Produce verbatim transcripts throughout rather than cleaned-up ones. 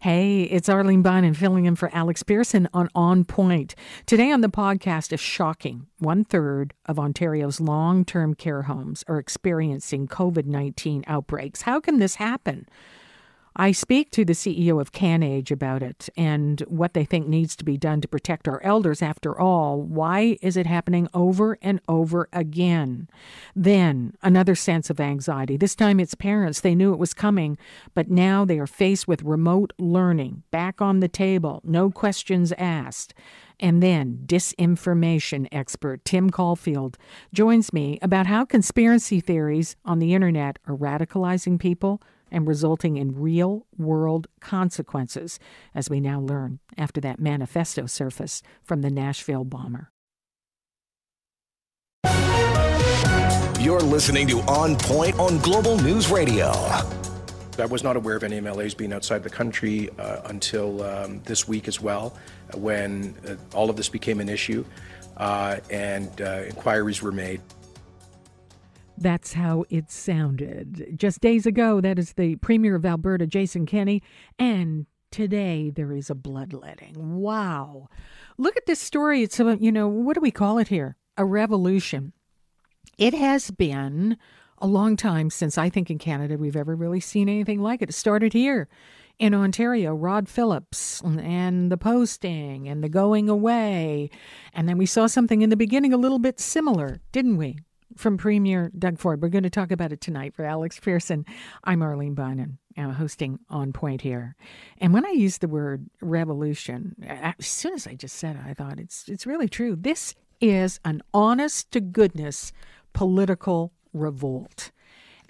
Hey, it's Arlene Bynon filling in for Alex Pearson on On Point. Today on the podcast is shocking. One-third of Ontario's long-term care homes are experiencing covid nineteen outbreaks. How can this happen? I speak to the C E O of CanAge about it and what they think needs to be done to protect our elders. After all, why is it happening over and over again? Then another sense of anxiety. This time it's parents. They knew it was coming, but now they are faced with remote learning, back on the table, no questions asked. And then disinformation expert Tim Caulfield joins me about how conspiracy theories on the internet are radicalizing people and resulting in real-world consequences, as we now learn after that manifesto surfaced from the Nashville bomber. You're listening to On Point on Global News Radio. I was not aware of any M L As being outside the country uh, until um, this week as well, when uh, all of this became an issue uh, and uh, inquiries were made. That's how it sounded. Just days ago, that is the Premier of Alberta, Jason Kenney, and today there is a bloodletting. Wow. Look at this story. It's, a, you know, what do we call it here? A revolution. It has been a long time since I think in Canada we've ever really seen anything like it. It started here in Ontario, Rod Phillips and the posting and the going away. And then we saw something in the beginning a little bit similar, didn't we? From Premier Doug Ford. We're going to talk about it tonight for Alex Pearson. I'm Arlene Bynon. I'm hosting On Point here. And when I use the word revolution, as soon as I just said it, I thought it's it's really true. This is an honest-to-goodness political revolt.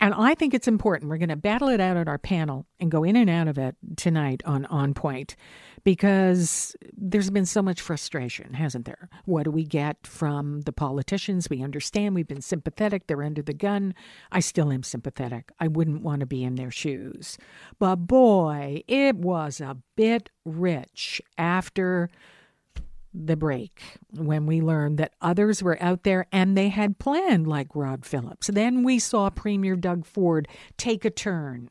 And I think it's important. We're going to battle it out at our panel and go in and out of it tonight on On Point, because there's been so much frustration, hasn't there? What do we get from the politicians? We understand. We've been sympathetic. They're under the gun. I still am sympathetic. I wouldn't want to be in their shoes. But boy, it was a bit rich after the break, when we learned that others were out there and they had planned like Rod Phillips. Then we saw Premier Doug Ford take a turn.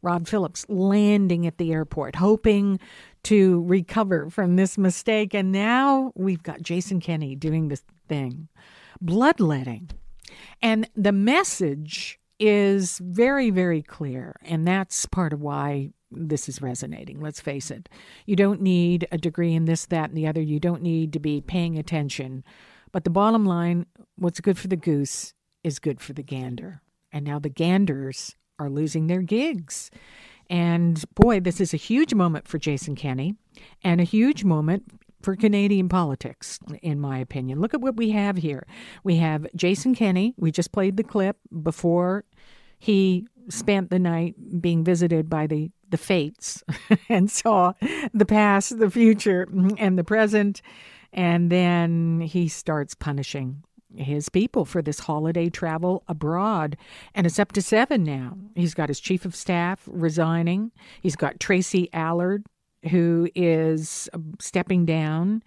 Rod Phillips landing at the airport, hoping to recover from this mistake. And now we've got Jason Kenney doing this thing. Bloodletting. And the message is very, very clear. And that's part of why this is resonating. Let's face it. You don't need a degree in this, that, and the other. You don't need to be paying attention. But the bottom line, what's good for the goose is good for the gander. And now the ganders are losing their gigs. And boy, this is a huge moment for Jason Kenney and a huge moment for Canadian politics, in my opinion. Look at what we have here. We have Jason Kenney. We just played the clip before he spent the night being visited by the the fates and saw the past, the future, and the present. And then he starts punishing his people for this holiday travel abroad. And it's up to seven now. He's got his chief of staff resigning. He's got Tracy Allard, who is stepping down.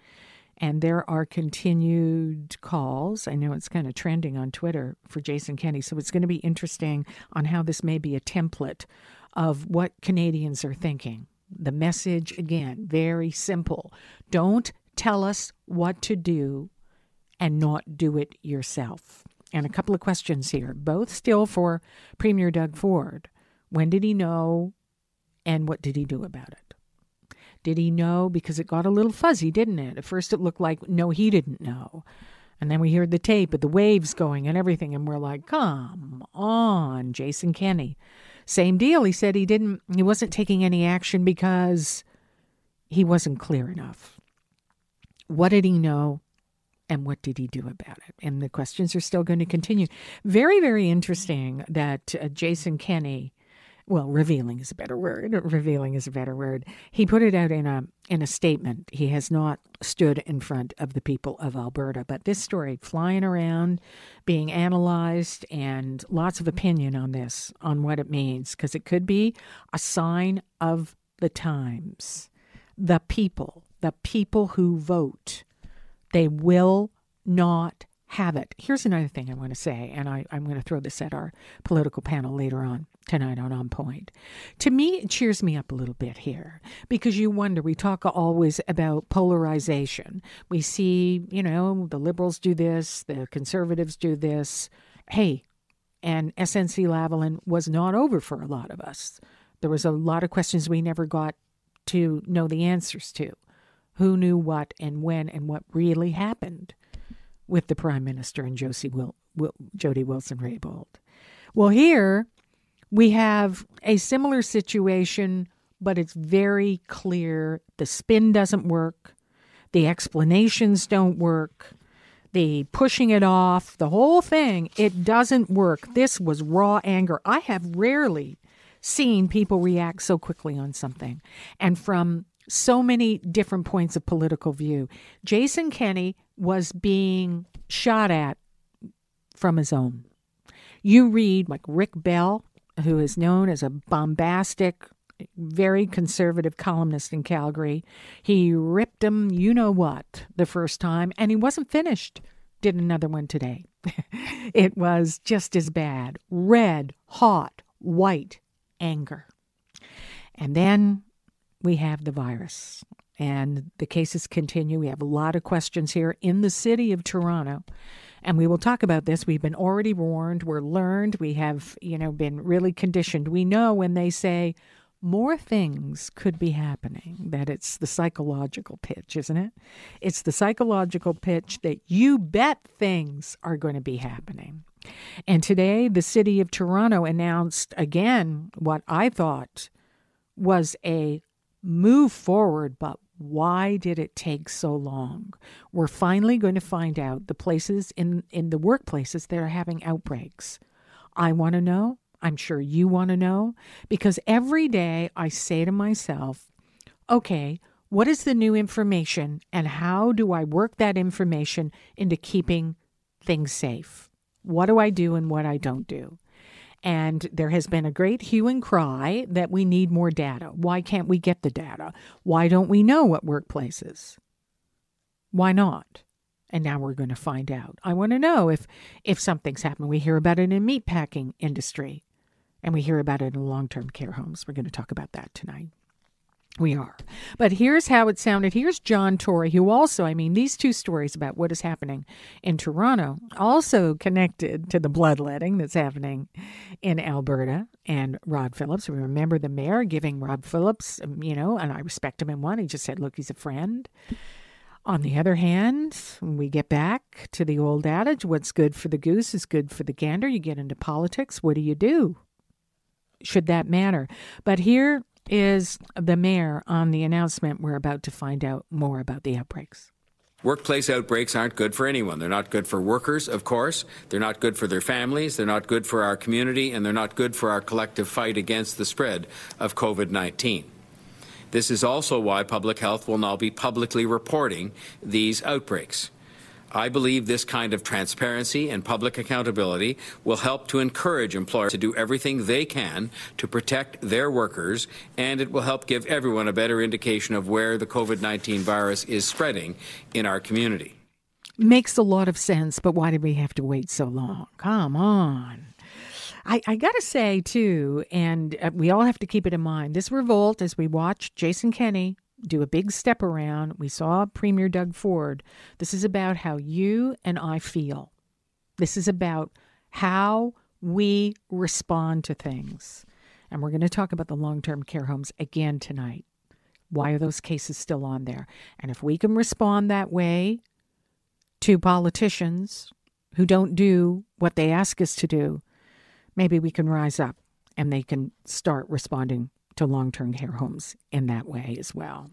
And there are continued calls. I know it's kind of trending on Twitter for Jason Kenney. So it's going to be interesting on how this may be a template of what Canadians are thinking. The message, again, very simple. Don't tell us what to do and not do it yourself. And a couple of questions here, both still for Premier Doug Ford. When did he know and what did he do about it? Did he know? Because it got a little fuzzy, didn't it? At first it looked like, no, he didn't know. And then we heard the tape of the waves going and everything. And we're like, come on, Jason Kenney. Same deal. He said he didn't, he wasn't taking any action because he wasn't clear enough. What did he know and what did he do about it? And the questions are still going to continue. Very, very interesting that uh, Jason Kenney well, revealing is a better word. Revealing is a better word. He put it out in a in a statement. He has not stood in front of the people of Alberta, but this story flying around, being analyzed, and lots of opinion on this, on what it means, because it could be a sign of the times. The people, the people who vote, they will not have it. Here's another thing I want to say, and I, I'm going to throw this at our political panel later on tonight on On Point. To me, it cheers me up a little bit here, because you wonder, we talk always about polarization. We see, you know, the liberals do this, the conservatives do this. Hey, and S N C-Lavalin was not over for a lot of us. There was a lot of questions we never got to know the answers to. Who knew what and when and what really happened with the Prime Minister and Josie Wil- Wil- Jody Wilson-Raybould. Well, here we have a similar situation, but it's very clear the spin doesn't work, the explanations don't work, the pushing it off, the whole thing, it doesn't work. This was raw anger. I have rarely seen people react so quickly on something, and from so many different points of political view. Jason Kenney was being shot at from his own. You read like Rick Bell, who is known as a bombastic, very conservative columnist in Calgary. He ripped him, you know what, the first time, and he wasn't finished. Did another one today. It was just as bad. Red, hot, white anger. And then we have the virus, and the cases continue. We have a lot of questions here in the city of Toronto, and we will talk about this. We've been already warned. We're learned. We have, you know, been really conditioned. We know when they say more things could be happening, that it's the psychological pitch, isn't it? It's the psychological pitch that you bet things are going to be happening. And today, the city of Toronto announced again what I thought was a move forward, but why did it take so long? We're finally going to find out the places in, in the workplaces that are having outbreaks. I want to know. I'm sure you want to know. Because every day I say to myself, okay, what is the new information and how do I work that information into keeping things safe? What do I do and what I don't do? And there has been a great hue and cry that we need more data. Why can't we get the data? Why don't we know what workplaces? Why not? And now we're going to find out. I want to know if, if something's happened. We hear about it in the meatpacking industry, and we hear about it in long-term care homes. We're going to talk about that tonight. We are. But here's how it sounded. Here's John Tory, who also, I mean, these two stories about what is happening in Toronto also connected to the bloodletting that's happening in Alberta and Rod Phillips. We remember the mayor giving Rod Phillips, you know, and I respect him in one. He just said, look, he's a friend. On the other hand, we get back to the old adage, what's good for the goose is good for the gander. You get into politics. What do you do? Should that matter? But here is the mayor on the announcement. We're about to find out more about the outbreaks. Workplace outbreaks aren't good for anyone. They're not good for workers, of course. They're not good for their families. They're not good for our community, and they're not good for our collective fight against the spread of COVID nineteen. This is also why public health will now be publicly reporting these outbreaks. I believe this kind of transparency and public accountability will help to encourage employers to do everything they can to protect their workers, and it will help give everyone a better indication of where the COVID nineteen virus is spreading in our community. Makes a lot of sense, but why did we have to wait so long? Come on. I, I got to say, too, and we all have to keep it in mind, this revolt, as we watch Jason Kenney do a big step around. We saw Premier Doug Ford. This is about how you and I feel. This is about how we respond to things. And we're going to talk about the long-term care homes again tonight. Why are those cases still on there? And if we can respond that way to politicians who don't do what they ask us to do, maybe we can rise up and they can start responding to long-term care homes in that way as well.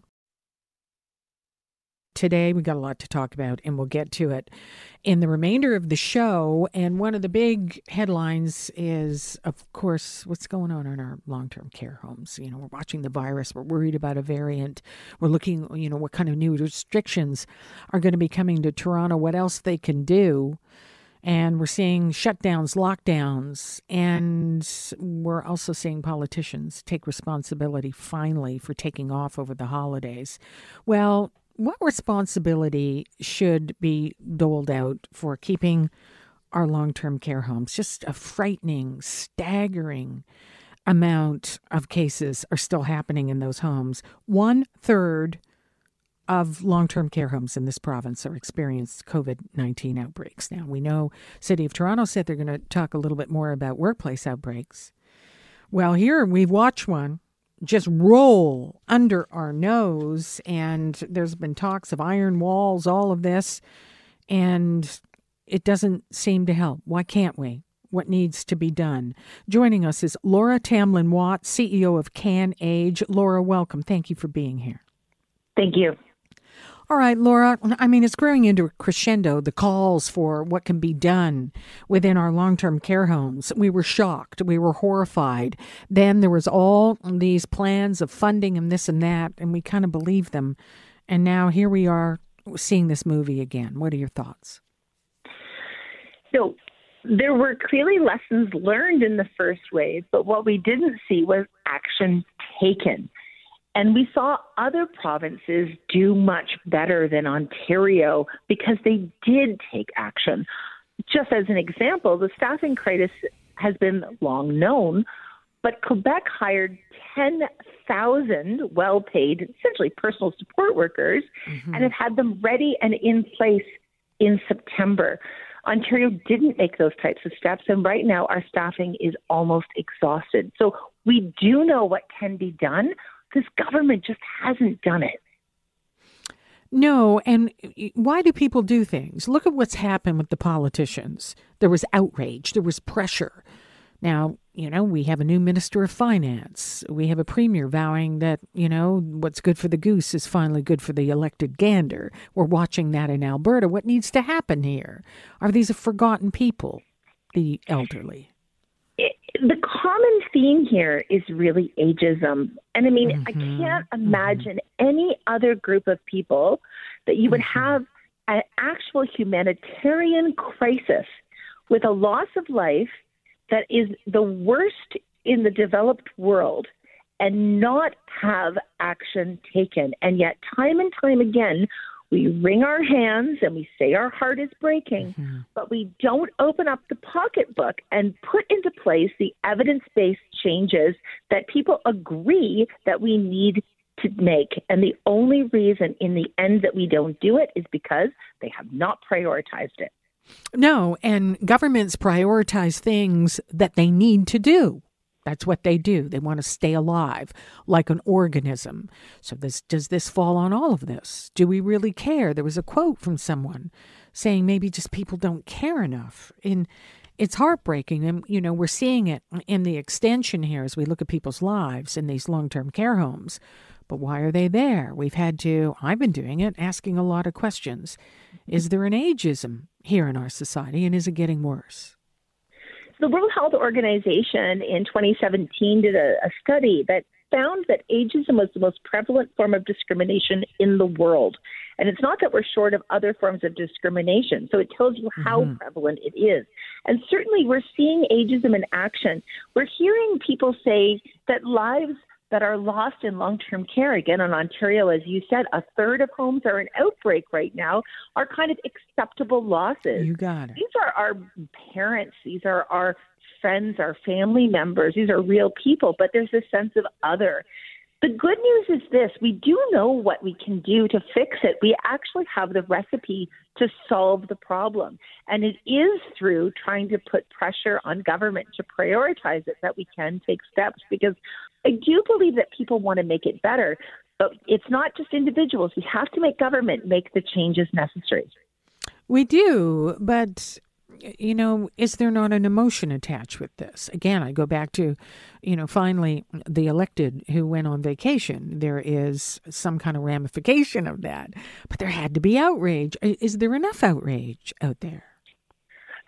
today. We got a lot to talk about, and we'll get to it in the remainder of the show. And one of the big headlines is, of course, what's going on in our long-term care homes. You know, we're watching the virus. We're worried about a variant. We're looking, you know, what kind of new restrictions are going to be coming to Toronto, what else they can do. And we're seeing shutdowns, lockdowns, and we're also seeing politicians take responsibility finally for taking off over the holidays. Well, what responsibility should be doled out for keeping our long-term care homes? Just a frightening, staggering amount of cases are still happening in those homes. One-third of long-term care homes in this province are experienced COVID nineteen outbreaks. Now, we know City of Toronto said they're going to talk a little bit more about workplace outbreaks. Well, here we've watched one just roll under our nose, and there's been talks of iron walls, all of this, and it doesn't seem to help. Why can't we? What needs to be done? Joining us is Laura Tamblyn-Watts, C E O of CanAge. Laura, welcome. Thank you for being here. Thank you. All right, Laura, I mean, it's growing into a crescendo, the calls for what can be done within our long-term care homes. We were shocked. We were horrified. Then there was all these plans of funding and this and that, and we kind of believed them. And now here we are seeing this movie again. What are your thoughts? So there were clearly lessons learned in the first wave, but what we didn't see was action taken. And we saw other provinces do much better than Ontario because they did take action. Just as an example, the staffing crisis has been long known, but Quebec hired ten thousand well-paid, essentially personal support workers, mm-hmm. and have had them ready and in place in September. Ontario didn't make those types of steps, and right now our staffing is almost exhausted. So we do know what can be done. This government just hasn't done it. No, and why do people do things? Look at what's happened with the politicians. There was outrage. There was pressure. Now, you know, we have a new Minister of Finance. We have a Premier vowing that, you know, what's good for the goose is finally good for the elected gander. We're watching that in Alberta. What needs to happen here? Are these a forgotten people, the elderly? The common theme here is really ageism. And I mean, mm-hmm. I can't imagine mm-hmm. any other group of people that you would mm-hmm. have an actual humanitarian crisis with a loss of life that is the worst in the developed world and not have action taken. And yet time and time again, we wring our hands and we say our heart is breaking, mm-hmm. but we don't open up the pocketbook and put into place the evidence-based changes that people agree that we need to make. And the only reason in the end that we don't do it is because they have not prioritized it. No, and governments prioritize things that they need to do. That's what they do. They want to stay alive like an organism. So this does this fall on all of this? Do we really care? There was a quote from someone saying maybe just people don't care enough. And it's heartbreaking. And, you know, we're seeing it in the extension here as we look at people's lives in these long-term care homes. But why are they there? We've had to, I've been doing it, asking a lot of questions. Is there an ageism here in our society, and is it getting worse? The World Health Organization in twenty seventeen did a, a study that found that ageism was the most prevalent form of discrimination in the world. And it's not that we're short of other forms of discrimination. So it tells you how mm-hmm. prevalent it is. And certainly we're seeing ageism in action. We're hearing people say that lives that are lost in long-term care, again, in Ontario, as you said, a third of homes are in outbreak right now, are kind of acceptable losses. You got it. These are our parents. These are our friends, our family members. These are real people, but there's this sense of other. The good news is this. We do know what we can do to fix it. We actually have the recipe to solve the problem. And it is through trying to put pressure on government to prioritize it that we can take steps, because I do believe that people want to make it better, but it's not just individuals. We have to make government make the changes necessary. We do, but you know, is there not an emotion attached with this? Again, I go back to, you know, finally the elected who went on vacation. There is some kind of ramification of that, but there had to be outrage. Is there enough outrage out there?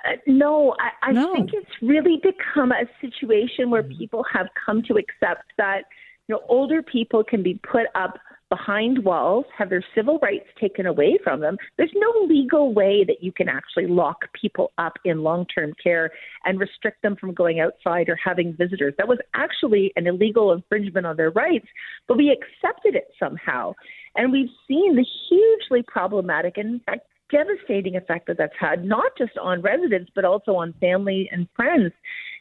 Uh, no, I, I no. think it's really become a situation where people have come to accept that, you know, older people can be put up behind walls, have their civil rights taken away from them. There's no legal way that you can actually lock people up in long-term care and restrict them from going outside or having visitors. That was actually an illegal infringement on their rights, but we accepted it somehow. And we've seen the hugely problematic and, in fact, devastating effect that that's had, not just on residents, but also on family and friends.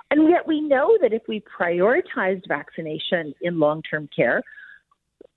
And yet we know that if we prioritized vaccination in long-term care,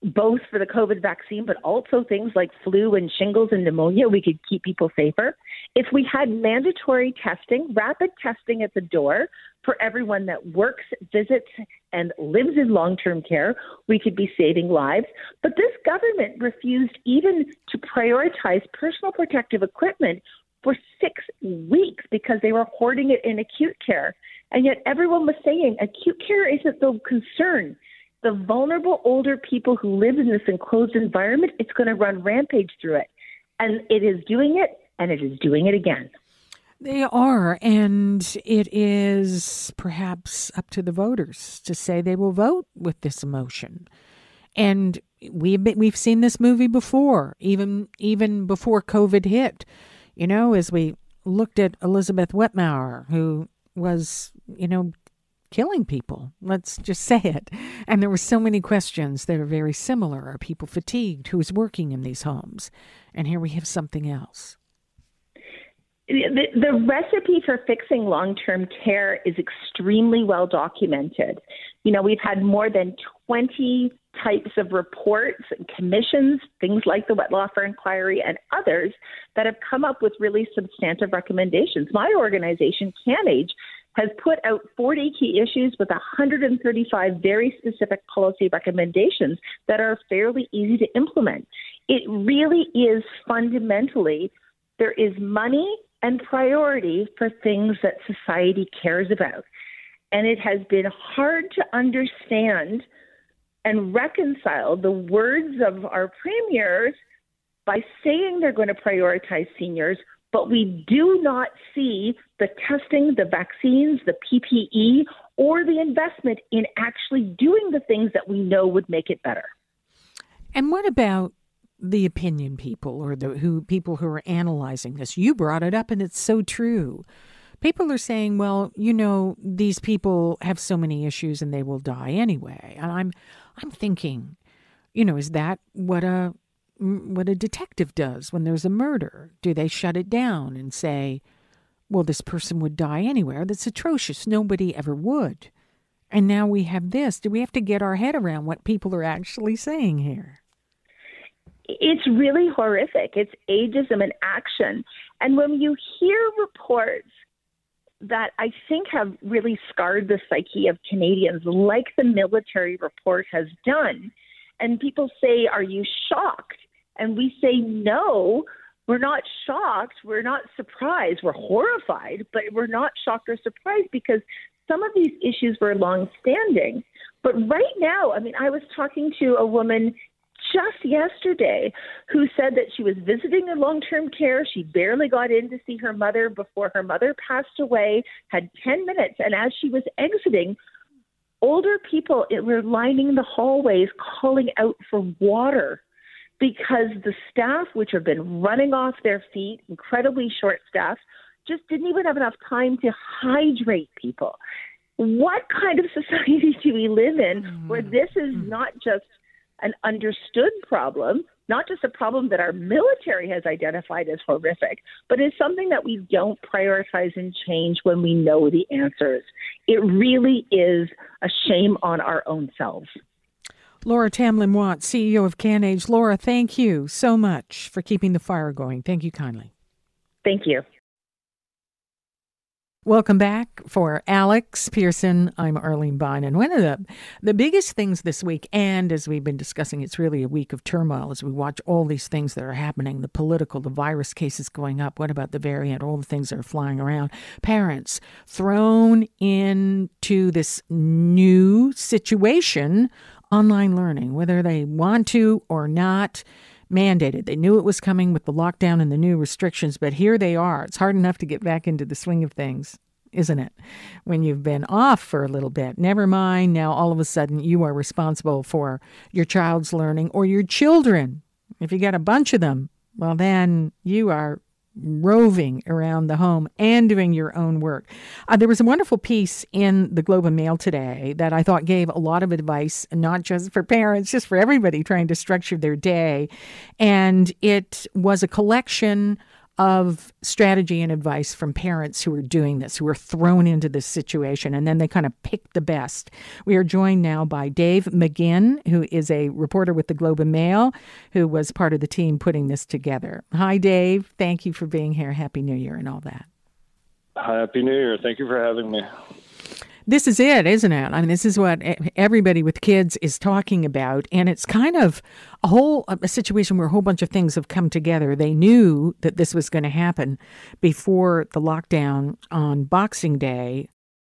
both for the COVID vaccine, but also things like flu and shingles and pneumonia, we could keep people safer. If we had mandatory testing, rapid testing at the door for everyone that works, visits, and lives in long-term care, we could be saving lives. But this government refused even to prioritize personal protective equipment for six weeks because they were hoarding it in acute care. And yet everyone was saying acute care isn't the concern. The vulnerable older people who live in this enclosed environment, it's going to run rampage through it. And it is doing it, and it is doing it again. They are, and it is perhaps up to the voters to say they will vote with this emotion. And we've been, we've seen this movie before, even even before COVID hit. You know, as we looked at Elizabeth Wettlaufer, who was, you know, killing people, let's just say it. And there were so many questions that are very similar. Are people fatigued? Who is working in these homes? And here we have something else. The, the recipe for fixing long-term care is extremely well documented. You know, we've had more than twenty types of reports and commissions, things like the Wettlaufer Inquiry and others that have come up with really substantive recommendations. My organization, CanAge, has put out forty key issues with one hundred thirty-five very specific policy recommendations that are fairly easy to implement. It really is fundamentally, there is money and priority for things that society cares about. And it has been hard to understand and reconcile the words of our premiers by saying they're going to prioritize seniors, but we do not see the testing, the vaccines, the P P E, or the investment in actually doing the things that we know would make it better. And what about the opinion people or the who people who are analyzing this? You brought it up, and it's so true. People are saying, well, you know, these people have so many issues and they will die anyway. And I'm I'm thinking, you know, is that what a what a detective does when there's a murder? Do they shut it down and say, well, this person would die anywhere? That's atrocious. Nobody ever would. And now we have this. Do we have to get our head around what people are actually saying here? It's really horrific. It's ageism in action. And when you hear reports that I think have really scarred the psyche of Canadians, like the military report has done, and people say, are you shocked? And we say, no, we're not shocked. We're not surprised. We're horrified, but we're not shocked or surprised because some of these issues were longstanding. But right now, I mean, I was talking to a woman just yesterday who said that she was visiting in long-term care. She barely got in to see her mother before her mother passed away, had ten minutes. And as she was exiting, older people it, were lining the hallways calling out for water, because the staff, which have been running off their feet, incredibly short staff, just didn't even have enough time to hydrate people. What kind of society do we live in where this is not just an understood problem, not just a problem that our military has identified as horrific, but is something that we don't prioritize and change when we know the answers? It really is a shame on our own selves. Laura Tamblyn-Watts, C E O of CanAge. Laura, thank you so much for keeping the fire going. Thank you kindly. Thank you. Welcome back. For Alex Pearson, I'm Arlene Bynon. And one of the, the biggest things this week, and as we've been discussing, it's really a week of turmoil as we watch all these things that are happening, the political, the virus cases going up, what about the variant, all the things that are flying around. Parents thrown into this new situation, online learning, whether they want to or not. Mandated. They knew it was coming with the lockdown and the new restrictions, but here they are. It's hard enough to get back into the swing of things, isn't it? When you've been off for a little bit, never mind. Now all of a sudden you are responsible for your child's learning or your children. If you got a bunch of them, well, then you are roving around the home and doing your own work. Uh, there was a wonderful piece in the Globe and Mail today that I thought gave a lot of advice, not just for parents, just for everybody trying to structure their day. And it was a collection of strategy and advice from parents who are doing this, who are thrown into this situation, and then they kind of pick the best. We are joined now by Dave McGinn, who is a reporter with the Globe and Mail, who was part of the team putting this together. Hi, Dave. Thank you for being here. Happy New Year and all that. Happy New Year. Thank you for having me. This is it, isn't it? I mean, this is what everybody with kids is talking about. And it's kind of a whole a situation where a whole bunch of things have come together. They knew that this was going to happen before the lockdown on Boxing Day.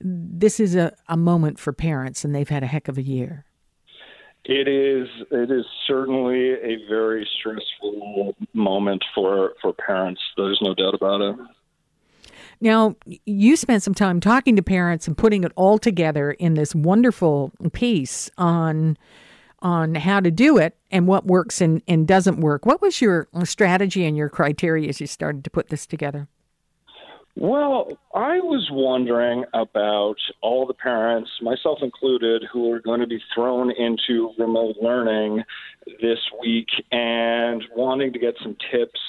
this is a, a moment for parents, and they've had a heck of a year. It is it is certainly a very stressful moment for, for parents. There's no doubt about it. Now, you spent some time talking to parents and putting it all together in this wonderful piece on on how to do it and what works and, and doesn't work. What was your strategy and your criteria as you started to put this together? Well, I was wondering about all the parents, myself included, who are going to be thrown into remote learning this week and wanting to get some tips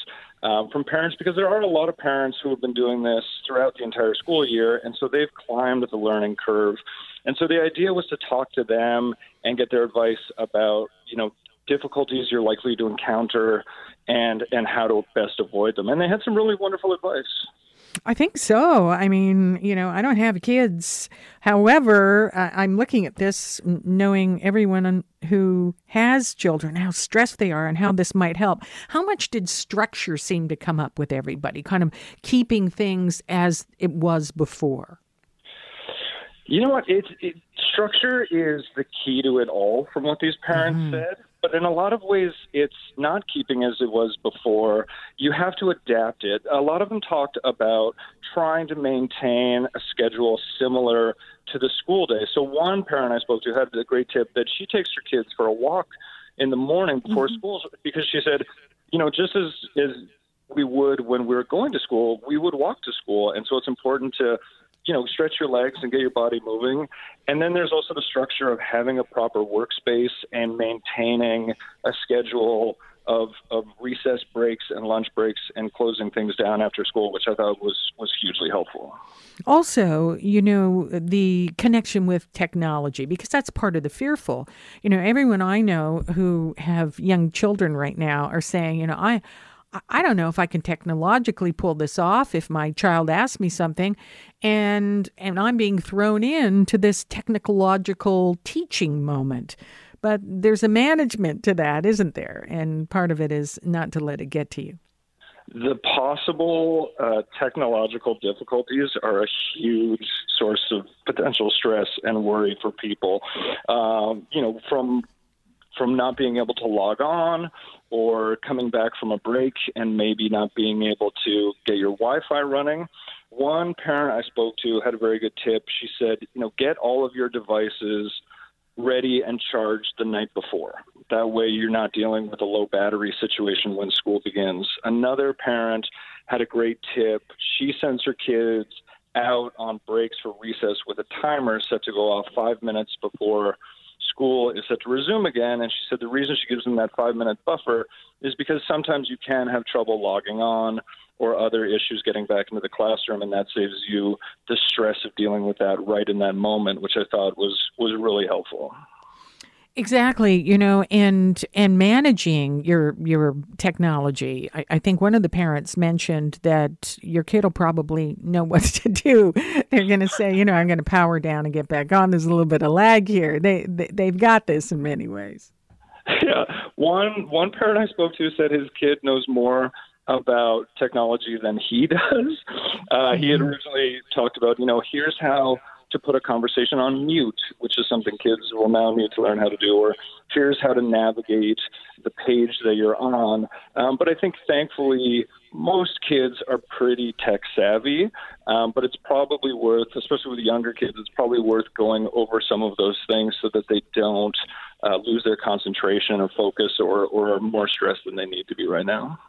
um, from parents, because there are a lot of parents who have been doing this throughout the entire school year, and so they've climbed the learning curve. And so the idea was to talk to them and get their advice about, you know, difficulties you're likely to encounter and, and how to best avoid them. And they had some really wonderful advice. I think so. I mean, you know, I don't have kids. However, I'm looking at this knowing everyone who has children, how stressed they are and how this might help. How much did structure seem to come up with everybody, kind of keeping things as it was before? You know what? It, it, structure is the key to it all, from what these parents mm-hmm. said. But in a lot of ways, it's not keeping as it was before. You have to adapt it. A lot of them talked about trying to maintain a schedule similar to the school day. So one parent I spoke to had the great tip that she takes her kids for a walk in the morning before mm-hmm. school, because she said, you know, just as, as we would when we were going to school, we would walk to school. And so it's important to you know, stretch your legs and get your body moving. And then there's also the structure of having a proper workspace and maintaining a schedule of, of recess breaks and lunch breaks and closing things down after school, which I thought was, was hugely helpful. Also, you know, the connection with technology, because that's part of the fearful. You know, everyone I know who have young children right now are saying, you know, I... I don't know if I can technologically pull this off if my child asks me something and and I'm being thrown into this technological teaching moment. But there's a management to that, isn't there? And part of it is not to let it get to you. The possible uh, technological difficulties are a huge source of potential stress and worry for people, um, you know, from from not being able to log on or coming back from a break and maybe not being able to get your Wi-Fi running. One parent I spoke to had a very good tip. She said, you know, get all of your devices ready and charged the night before. That way you're not dealing with a low battery situation when school begins. Another parent had a great tip. She sends her kids out on breaks for recess with a timer set to go off five minutes before school is set to resume again. And she said the reason she gives them that five-minute buffer is because sometimes you can have trouble logging on or other issues getting back into the classroom, and that saves you the stress of dealing with that right in that moment, which I thought was was really helpful. Exactly, you know, and and managing your your technology. I, I think one of the parents mentioned that your kid will probably know what to do. They're going to say, you know, I'm going to power down and get back on. There's a little bit of lag here. They, they they've got this in many ways. Yeah, one one parent I spoke to said his kid knows more about technology than he does. Uh, he had originally talked about, you know, here's how to put a conversation on mute, which is something kids will now need to learn how to do, or here's how to navigate the page that you're on. Um, but I think thankfully most kids are pretty tech savvy, um, but it's probably worth, especially with younger kids, it's probably worth going over some of those things so that they don't uh, lose their concentration or focus or, or are more stressed than they need to be right now.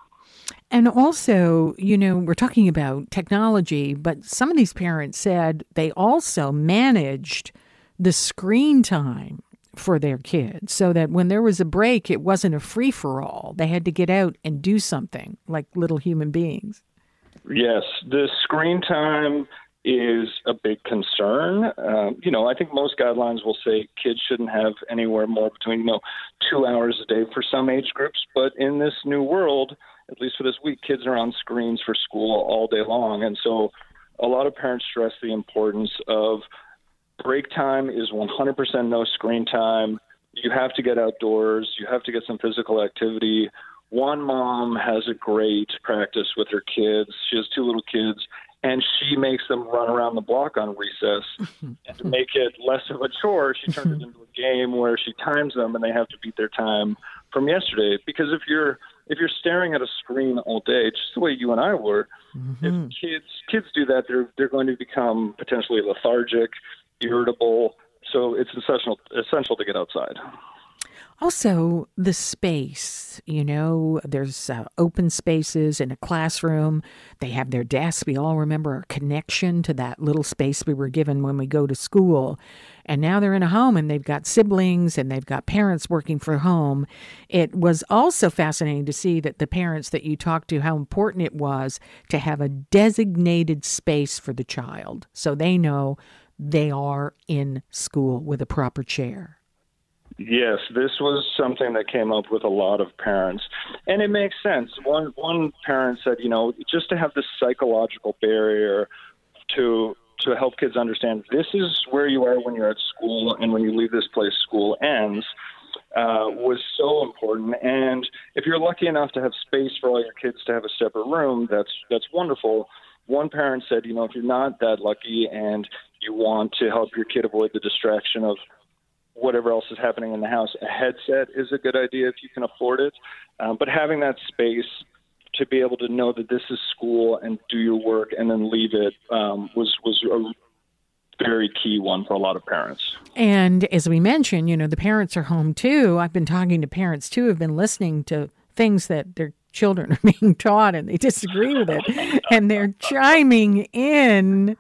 And also, you know, we're talking about technology, but some of these parents said they also managed the screen time for their kids so that when there was a break, it wasn't a free-for-all. They had to get out and do something like little human beings. Yes, the screen time is a big concern. Um, you know, I think most guidelines will say kids shouldn't have anywhere more between, you know, two hours a day for some age groups. But in this new world, at least for this week, kids are on screens for school all day long. And so a lot of parents stress the importance of break time is one hundred percent no screen time. You have to get outdoors. You have to get some physical activity. One mom has a great practice with her kids. She has two little kids, and she makes them run around the block on recess. And to make it less of a chore, she turns it into a game where she times them, and they have to beat their time from yesterday. Because if you're if you're staring at a screen all day, just the way you and I were, mm-hmm. if kids kids do that, they're they're going to become potentially lethargic, irritable. So it's essential essential to get outside. Also, the space, you know, there's uh, open spaces in a classroom. They have their desks. We all remember our connection to that little space we were given when we go to school. And now they're in a home and they've got siblings and they've got parents working from home. It was also fascinating to see that the parents that you talked to, how important it was to have a designated space for the child so they know they are in school with a proper chair. Yes, this was something that came up with a lot of parents, and it makes sense. One one parent said, you know, just to have this psychological barrier to to help kids understand this is where you are when you're at school, and when you leave this place, school ends, uh, was so important. And if you're lucky enough to have space for all your kids to have a separate room, that's that's wonderful. One parent said, you know, if you're not that lucky and you want to help your kid avoid the distraction of whatever else is happening in the house, a headset is a good idea if you can afford it. Um, but having that space to be able to know that this is school and do your work and then leave it um, was, was a very key one for a lot of parents. And as we mentioned, you know, the parents are home too. I've been talking to parents too, have been listening to things that their children are being taught and they disagree with it and they're chiming in.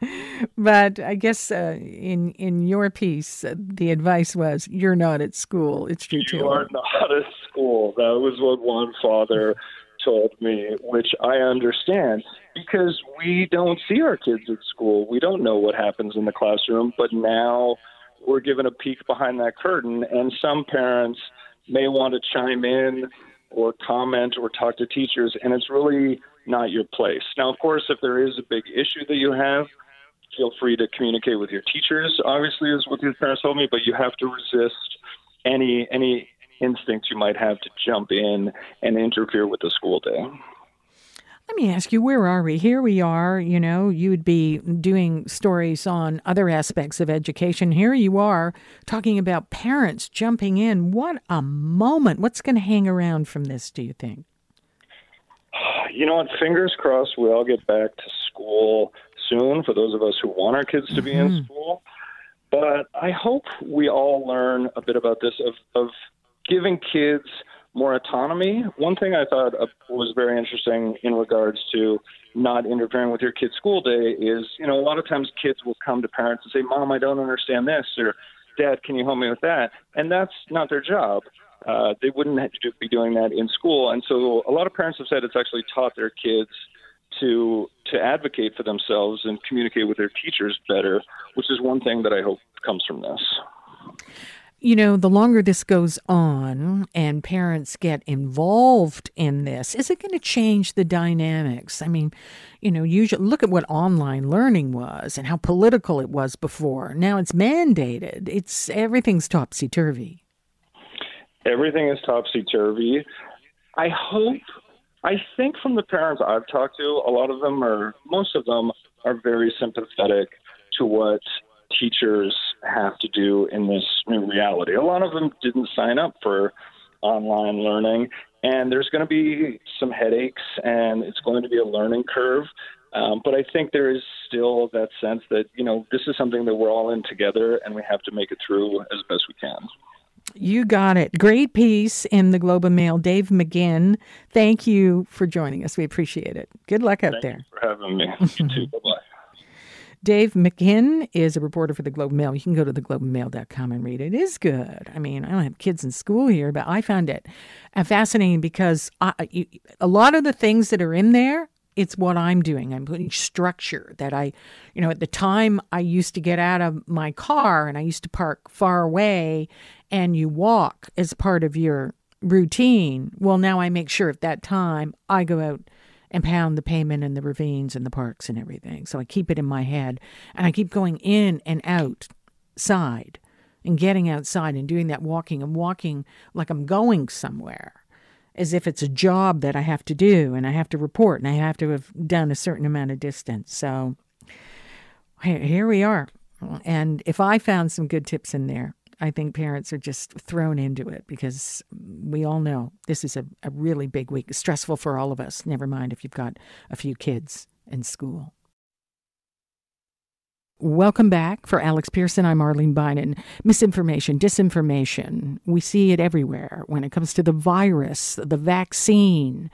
But I guess uh, in in your piece, uh, the advice was, you're not at school. It's your children. You are not at school. That was what one father told me, which I understand because we don't see our kids at school. We don't know what happens in the classroom, but now we're given a peek behind that curtain, and some parents may want to chime in or comment or talk to teachers, and it's really not your place. Now, of course, if there is a big issue that you have, feel free to communicate with your teachers, obviously, is what your parents told me, but you have to resist any any instincts you might have to jump in and interfere with the school day. Let me ask you, where are we? Here we are, you know, you'd be doing stories on other aspects of education. Here you are talking about parents jumping in. What a moment. What's going to hang around from this, do you think? You know what? Fingers crossed we all get back to school soon for those of us who want our kids to be mm-hmm. in school. But I hope we all learn a bit about this of, of giving kids more autonomy. One thing I thought was very interesting in regards to not interfering with your kid's school day is, you know, a lot of times kids will come to parents and say, Mom, I don't understand this, or Dad, can you help me with that? And that's not their job. Uh, they wouldn't have to be doing that in school. And so a lot of parents have said it's actually taught their kids to to advocate for themselves and communicate with their teachers better, which is one thing that I hope comes from this. You know, the longer this goes on and parents get involved in this, is it going to change the dynamics? I mean, you know, usually look at what online learning was and how political it was before. Now it's mandated. It's everything's topsy-turvy. Everything is topsy-turvy. I hope, I think from the parents I've talked to, a lot of them are, most of them are very sympathetic to what teachers have to do in this new reality. A lot of them didn't sign up for online learning, and there's going to be some headaches, and it's going to be a learning curve. Um, but I think there is still that sense that, you know, this is something that we're all in together, and we have to make it through as best we can. You got it. Great piece in the Globe and Mail. Dave McGinn, thank you for joining us. We appreciate it. Good luck out there. Thank you for having me. You too. Bye-bye. Dave McGinn is a reporter for the Globe and Mail. You can go to the globe and mail dot com and read it. It is good. I mean, I don't have kids in school here, but I found it fascinating because I, you, a lot of the things that are in there, it's what I'm doing. I'm putting structure that I, you know, at the time I used to get out of my car and I used to park far away and you walk as part of your routine. Well, now I make sure at that time I go out and pound the pavement and the ravines and the parks and everything. So I keep it in my head and I keep going in and outside and getting outside and doing that walking and walking like I'm going somewhere as if it's a job that I have to do and I have to report and I have to have done a certain amount of distance. So here we are. And if I found some good tips in there, I think parents are just thrown into it because we all know this is a, a really big week. It's stressful for all of us, never mind if you've got a few kids in school. Welcome back. For Alex Pearson, I'm Arlene Bynon. Misinformation, disinformation, we see it everywhere when it comes to the virus, the vaccine,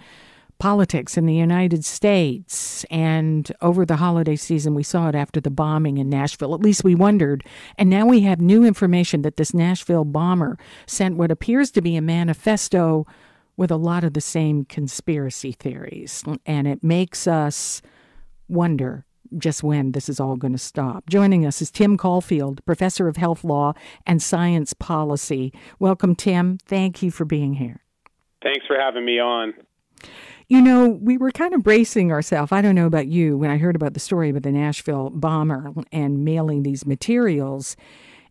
politics in the United States, and over the holiday season, we saw it after the bombing in Nashville. At least we wondered. And now we have new information that this Nashville bomber sent what appears to be a manifesto with a lot of the same conspiracy theories. And it makes us wonder just when this is all going to stop. Joining us is Tim Caulfield, professor of health law and science policy. Welcome, Tim. Thank you for being here. Thanks for having me on. You know, we were kind of bracing ourselves. I don't know about you, when I heard about the story about the Nashville bomber and mailing these materials.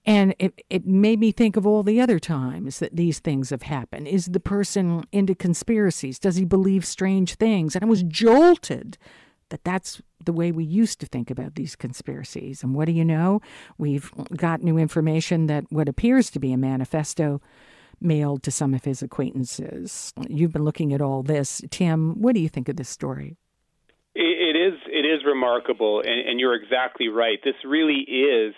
And it, it made me think of all the other times that these things have happened. Is the person into conspiracies? Does he believe strange things? And I was jolted that that's the way we used to think about these conspiracies. And what do you know? We've got new information that what appears to be a manifesto mailed to some of his acquaintances. You've been looking at all this. Tim, what do you think of this story? It is it is remarkable, and, and you're exactly right. This really is,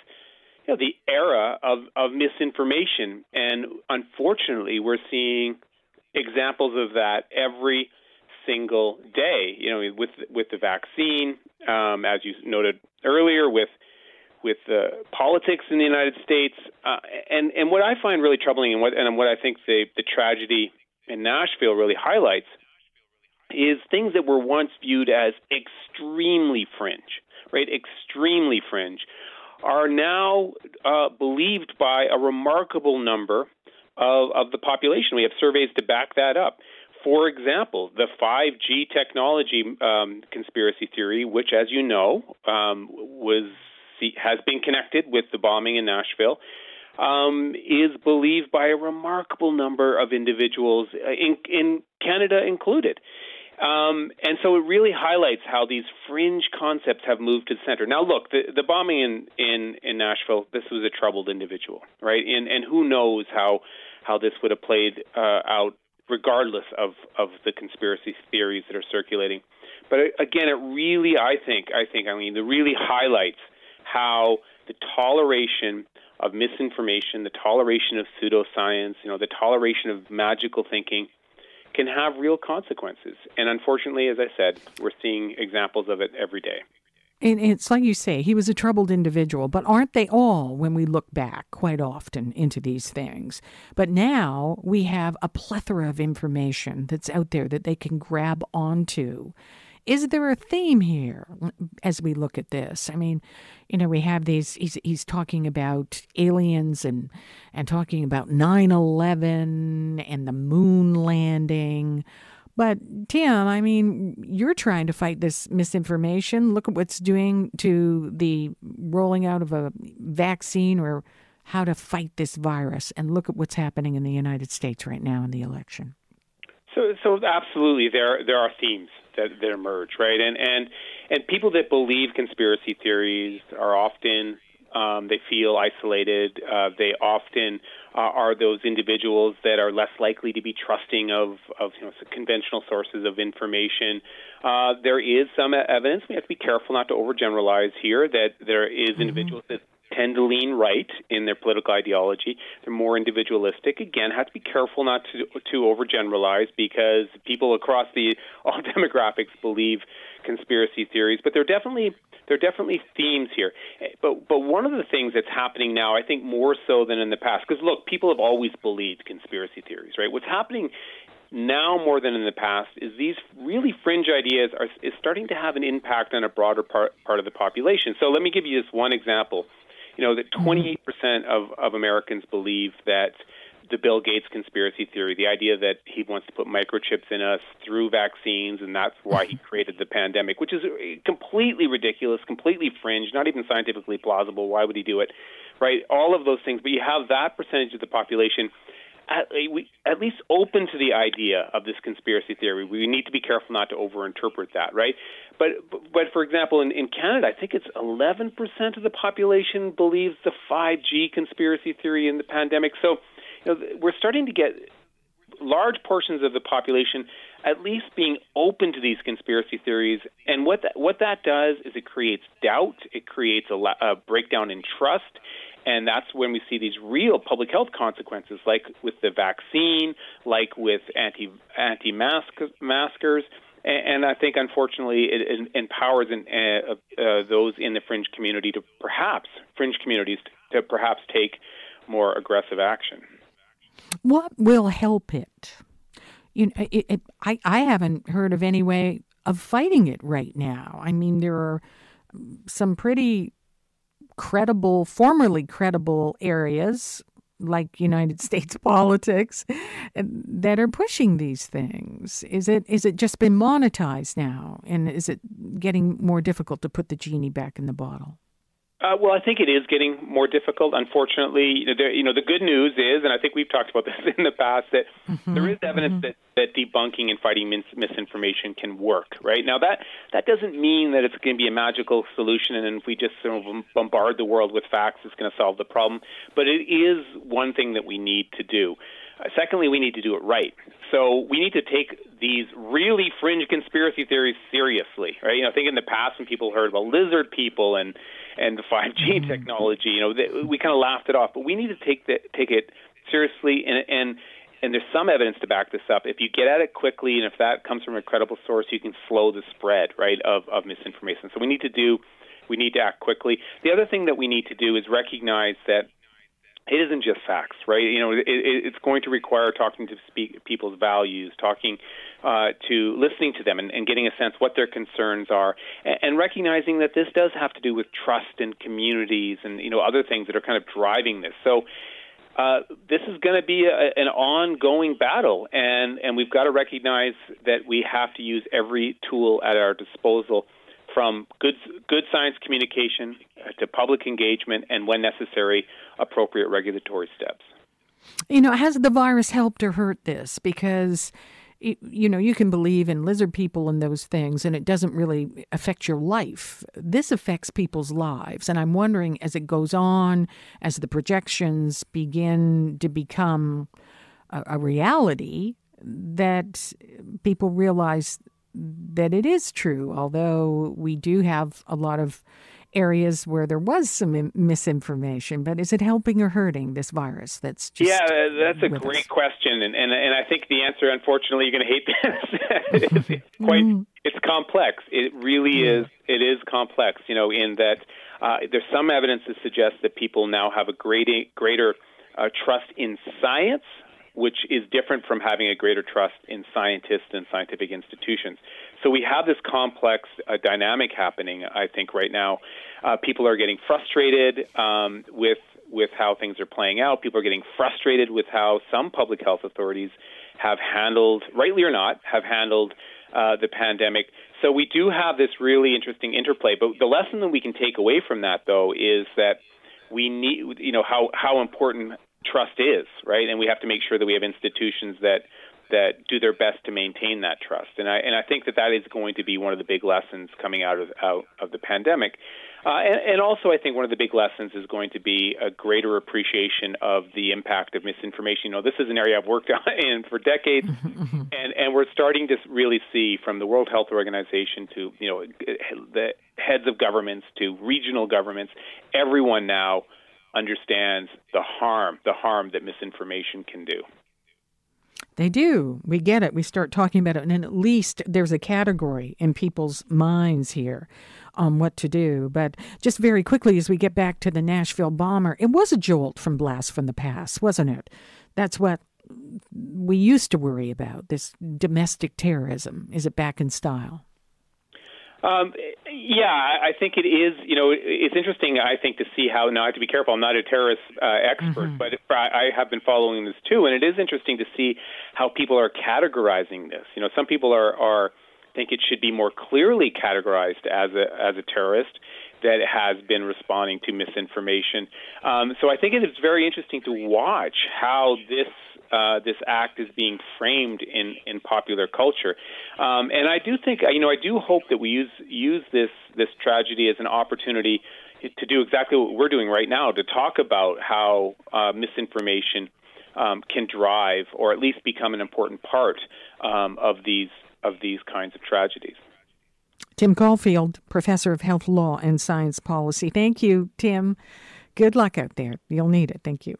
you know, the era of, of misinformation, and unfortunately, we're seeing examples of that every single day. You know, with with the vaccine, um, as you noted earlier, with with uh, politics in the United States. Uh, and, and what I find really troubling and what, and what I think the, the tragedy in Nashville really highlights is things that were once viewed as extremely fringe, right, extremely fringe, are now uh, believed by a remarkable number of, of the population. We have surveys to back that up. For example, the five G technology um, conspiracy theory, which, as you know, um, was has been connected with the bombing in Nashville, um, is believed by a remarkable number of individuals, in, in Canada included. Um, and so it really highlights how these fringe concepts have moved to the center. Now, look, the, the bombing in, in, in Nashville, this was a troubled individual, right? And, and who knows how how this would have played uh, out regardless of, of the conspiracy theories that are circulating. But again, it really, I think, I think, I mean, it really highlights how the toleration of misinformation, the toleration of pseudoscience, you know, the toleration of magical thinking can have real consequences. And unfortunately, as I said, we're seeing examples of it every day. And it's like you say, he was a troubled individual, but aren't they all when we look back quite often into these things? But now we have a plethora of information that's out there that they can grab onto. Is there a theme here as we look at this? I mean, you know, we have these, he's, he's talking about aliens and, and talking about nine eleven and the moon landing. But, Tim, I mean, you're trying to fight this misinformation. Look at what's doing to the rolling out of a vaccine or how to fight this virus. And look at what's happening in the United States right now in the election. So, so absolutely, there there are themes that, that emerge, right? And, and and people that believe conspiracy theories are often, um, they feel isolated. Uh, they often uh, are those individuals that are less likely to be trusting of, of you know, conventional sources of information. Uh, there is some evidence, we have to be careful not to overgeneralize here, that there is mm-hmm. individuals that tend to lean right in their political ideology. They're more individualistic. Again, have to be careful not to to overgeneralize because people across the all demographics believe conspiracy theories. But there are definitely there are definitely themes here. But but one of the things that's happening now, I think more so than in the past, because look, people have always believed conspiracy theories, right? What's happening now more than in the past is these really fringe ideas are is starting to have an impact on a broader part part of the population. So let me give you just one example. You know, that twenty-eight percent of, of Americans believe that the Bill Gates conspiracy theory, the idea that he wants to put microchips in us through vaccines, and that's why he created the pandemic, which is completely ridiculous, completely fringe, not even scientifically plausible. Why would he do it? Right? All of those things. But you have that percentage of the population at, at least open to the idea of this conspiracy theory. We need to be careful not to overinterpret that, right? But, but for example, in, in Canada, I think it's eleven percent of the population believes the five G conspiracy theory in the pandemic. So you know, we're starting to get large portions of the population at least being open to these conspiracy theories. And what that, what that does is it creates doubt, it creates a, a breakdown in trust, and that's when we see these real public health consequences, like with the vaccine, like with anti, anti-maskers. And I think, unfortunately, it empowers those in the fringe community to perhaps, fringe communities to perhaps take more aggressive action. What will help it? You know, it, it, I, I haven't heard of any way of fighting it right now. I mean, there are some pretty credible, formerly credible areas like United States politics that are pushing these things. Is it is it just been monetized now? And is it getting more difficult to put the genie back in the bottle? Uh, well, I think it is getting more difficult, unfortunately. You know, there, you know, the good news is, and I think we've talked about this in the past, that mm-hmm, there is evidence mm-hmm. that, that debunking and fighting mis- misinformation can work, right? Now, that, that doesn't mean that it's going to be a magical solution, and if we just sort of bombard the world with facts, it's going to solve the problem. But it is one thing that we need to do. Uh, secondly, we need to do it right. So we need to take these really fringe conspiracy theories seriously, right? You know, I think in the past when people heard about lizard people and and the five G technology, you know, they, we kind of laughed it off. But we need to take the, take it seriously, and and and there's some evidence to back this up. If you get at it quickly, and if that comes from a credible source, you can slow the spread, right, of of misinformation. So we need to do, we need to act quickly. The other thing that we need to do is recognize that it isn't just facts, right? You know, it, it's going to require talking to speak, people's values, talking uh, to listening to them and, and getting a sense what their concerns are, and, and recognizing that this does have to do with trust and communities and, you know, other things that are kind of driving this. So uh, this is going to be a, an ongoing battle, and, and we've got to recognize that we have to use every tool at our disposal from good good science communication to public engagement and, when necessary, appropriate regulatory steps. You know, has the virus helped or hurt this? Because, you know, you can believe in lizard people and those things, and it doesn't really affect your life. This affects people's lives. And I'm wondering, as it goes on, as the projections begin to become a, a reality, that people realize that it is true, although we do have a lot of areas where there was some misinformation. But is it helping or hurting, this virus? That's just yeah, that's a great us? question, and, and and I think the answer, unfortunately, you're going to hate this. it's, it's quite, mm. it's complex. It really mm. is. It is complex. You know, in that uh, there's some evidence that suggests that people now have a greater greater uh, trust in science, which is different from having a greater trust in scientists and scientific institutions. So we have this complex uh, dynamic happening, I think, right now. Uh, people are getting frustrated um, with with how things are playing out. People are getting frustrated with how some public health authorities have handled, rightly or not, have handled uh, the pandemic. So we do have this really interesting interplay. But the lesson that we can take away from that, though, is that we need, you know, how, how important trust is, right? And we have to make sure that we have institutions that that do their best to maintain that trust. And I and I think that that is going to be one of the big lessons coming out of out of the pandemic. Uh, and, and also, I think one of the big lessons is going to be a greater appreciation of the impact of misinformation. You know, this is an area I've worked on in for decades, and, and we're starting to really see, from the World Health Organization to, you know, the heads of governments to regional governments, everyone now understands the harm, the harm that misinformation can do. They do. We get it. We start talking about it. And then at least there's a category in people's minds here on what to do. But just very quickly, as we get back to the Nashville bomber, it was a jolt from blast from the past, wasn't it? That's what we used to worry about, this domestic terrorism. Is it back in style? Um, yeah, I think it is. You know, it's interesting, I think, to see how, now I have to be careful, I'm not a terrorist uh, expert, mm-hmm. but I have been following this too. And it is interesting to see how people are categorizing this. You know, some people are, are think it should be more clearly categorized as a as a terrorist that has been responding to misinformation. Um, so I think it is very interesting to watch how this Uh, this act is being framed in, in popular culture. Um, and I do think, you know, I do hope that we use use this, this tragedy as an opportunity to do exactly what we're doing right now, to talk about how uh, misinformation um, can drive, or at least become an important part um, of these of these kinds of tragedies. Tim Caulfield, Professor of Health Law and Science Policy. Thank you, Tim. Good luck out there. You'll need it. Thank you.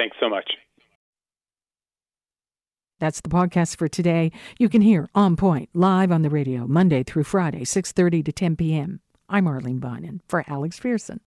Thanks so much. That's the podcast for today. You can hear On Point live on the radio Monday through Friday, six thirty to ten p.m. I'm Arlene Bynon for Alex Pearson.